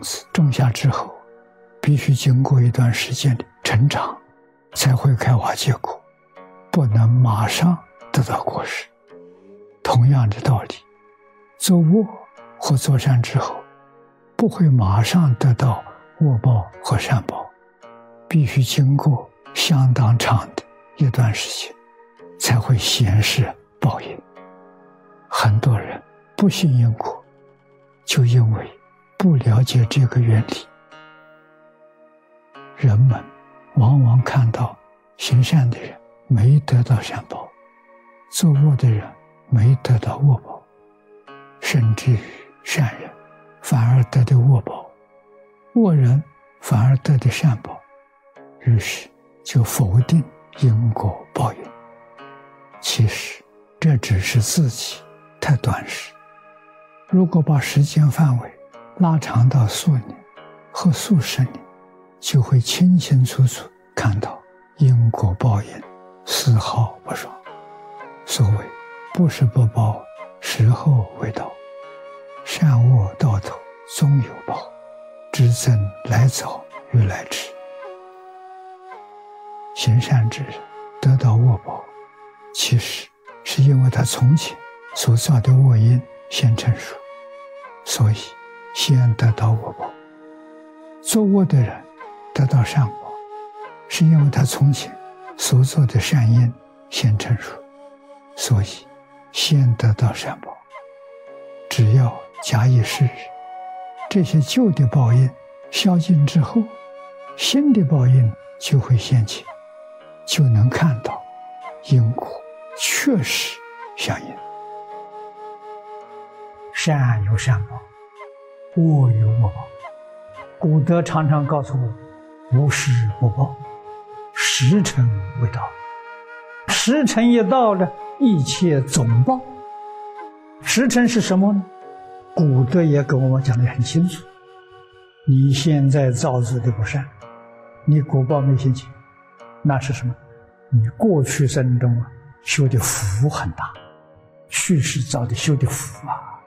子种下之后，必须经过一段时间的成长，才会开花结果，不能马上得到果实。同样的道理，做恶或做善之后，不会马上得到恶报和善报，必须经过相当长的一段时间，才会显示报应。很多人不信因果，就因为不了解这个原理。人们往往看到行善的人没得到善报，作恶的人没得到恶报，甚至于善人反而得的恶报，恶人反而得的善报，于是就否定因果报应。其实这只是自己太短视，如果把时间范围拉长到数年和数十年，就会清清楚楚看到因果报应丝毫不爽。所谓不是不报，时候未到。善恶到头终有报，知增来早与来迟。行善之人得到恶报，其实是因为他从前所造的恶因先成熟，所以先得到恶报。作恶的人得到善报，是因为他从前所做的善因先成熟，所以先得到善报。只要假以时日，这些旧的报应消尽之后，新的报应就会现前，就能看到因果确实相应。善有善报，恶有恶报。古德常常告诉我，无时不报，时辰未到。时辰一到了，一切总报。时辰是什么呢？古德也跟我们讲得很清楚，你现在造作的不善，你果报没现前，那是什么？你过去生中修的福很大，去世造的修的福啊。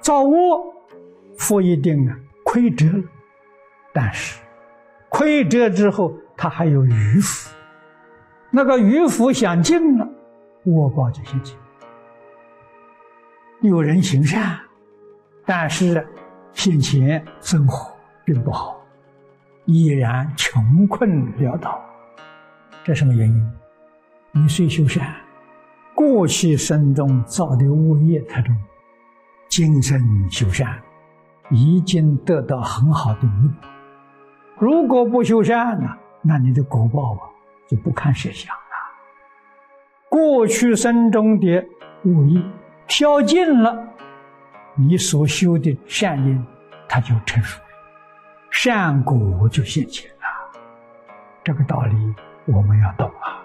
造恶不一定亏折了，但是亏折之后他还有余福，那个余福享尽了，恶报就现前。有人行善，但是现前生活并不好，依然穷困潦倒，这什么原因？你虽修善，过去生中造的恶业太重，今生修善已经得到很好的弥补。如果不修善呢，那你的果报就不堪设想了。过去生中的恶业消尽了，你所修的善因它就成熟了，善果就现前了。这个道理我们要懂啊！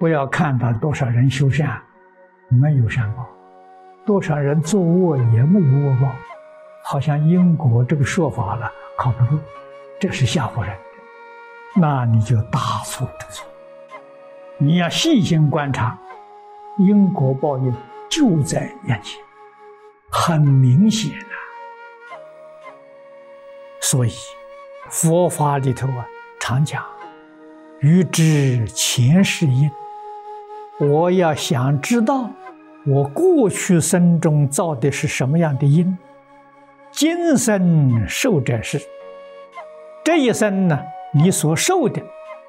不要看到多少人修善没有善报，多少人作恶也没有恶报，好像因果这个说法靠不住，这是吓唬人的，那你就大错特错。你要细心观察，因果报应就在眼前，很明显。所以佛法里头常讲于知前世因，我要想知道我过去生中造的是什么样的因，今生受者是。这一生呢，你所受的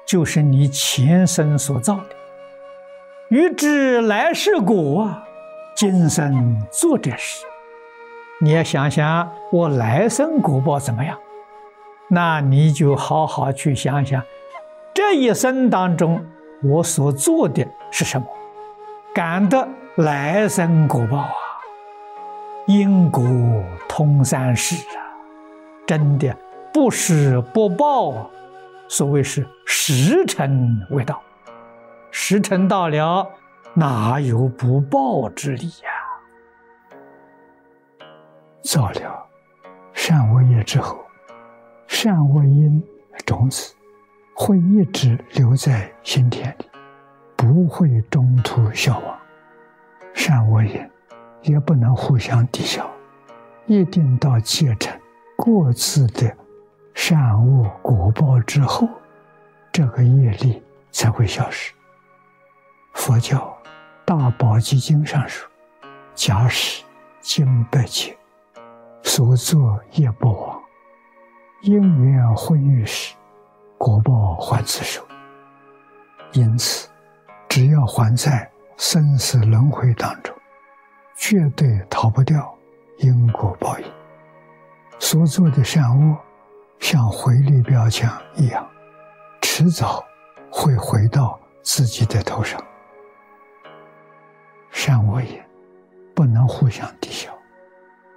就是你前生所造的。于知来世果今生做这事，你要想想我来生果报怎么样，那你就好好去想想这一生当中我所做的是什么，感得来生果报啊！因果通三世啊，真的不时不报啊！所谓是时辰未到，时辰到了，哪有不报之理呀？造了善恶业之后，善恶因种子会一直留在心田里，不会中途消亡。善恶因也不能互相抵消，一定到结成各自的善恶果报之后，这个业力才会消失。佛教《大宝积经》上说：“假使经百劫，所作业不亡，因缘会遇时，果报还自受。”因此，只要还在生死轮回当中，绝对逃不掉因果报应。所做的善恶，像回力标枪一样，迟早会回到自己的头上。善恶业不能互相抵消，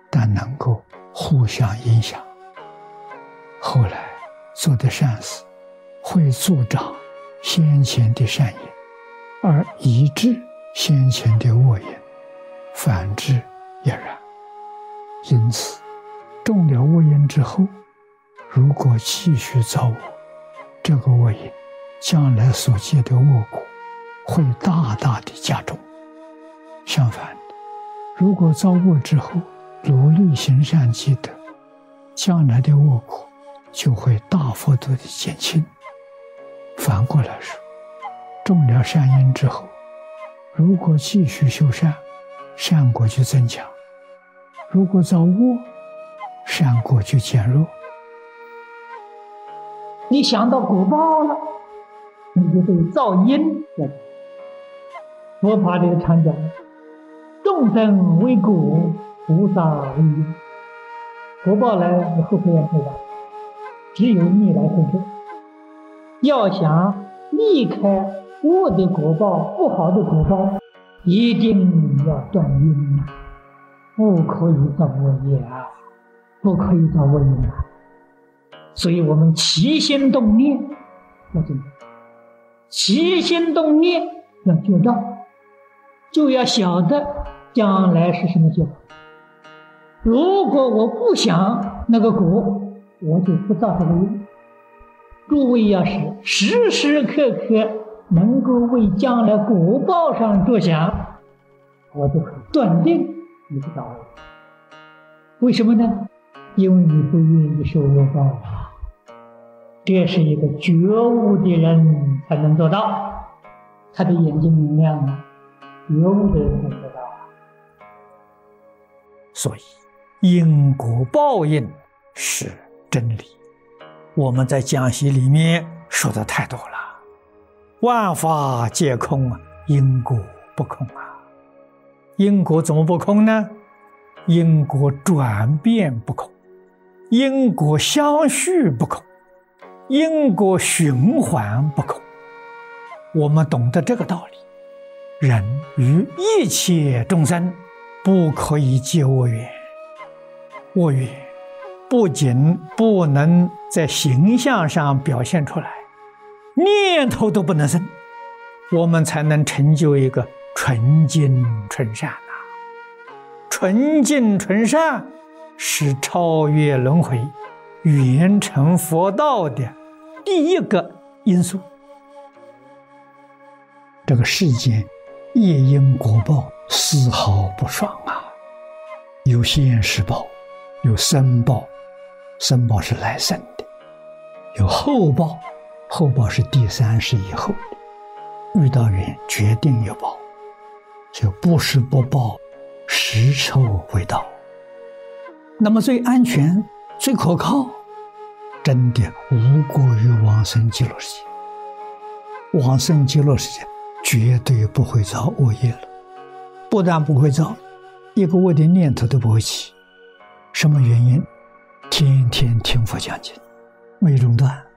但能够互相影响。后来做的善事会助长先前的善业，而抑制先前的恶业，反之也然。因此种了恶因之后，如果继续造恶，这个恶因将来所结的恶果会大大的加重。相反，如果造恶之后努力行善积德，将来的恶果就会大幅度的减轻。反过来说，种了善因之后，如果继续修善，善果就增强；如果造恶，善果就减弱。你想到果报了，你就会造因。佛法里常讲，众生为果，菩萨为因。果报来，你会不会知道？只有逆来顺受。要想避开恶的果报、不好的果报，一定要断因，不可以造恶业啊，不可以造恶因啊。所以我们起心动念要怎么？起心动念要觉照，就要晓得将来是什么结果。如果我不想那个果，我就不造这个因。诸位要是时时刻刻能够为将来果报上着想，我就可断定你不造恶。为什么呢？因为你不愿意受恶报啊。这是一个觉悟的人才能做到，他的眼睛明亮啊，觉悟的人才能做到啊。所以，因果报应是真理。我们在讲席里面说的太多了，万法皆空啊，因果不空啊。因果怎么不空呢？因果转变不空，因果相续不空，因果循环不空。我们懂得这个道理，人与一切众生不可以结恶缘，恶缘不仅不能在形象上表现出来，念头都不能生，我们才能成就一个纯净纯善啊。纯净纯善是超越轮回、圆成佛道的第一个因素。这个世间业因果报丝毫不爽啊，有现世报，有生报，生报是来生的；有后报，后报是第三世以后的。遇到缘决定有报，就不是不报，时臭未到。那么最安全、最可靠，真的无过于往生极乐世界。往生极乐世界绝对不会造恶业了，不但不会造，一个恶的念头都不会起。什么原因？天天听佛讲经，没中断。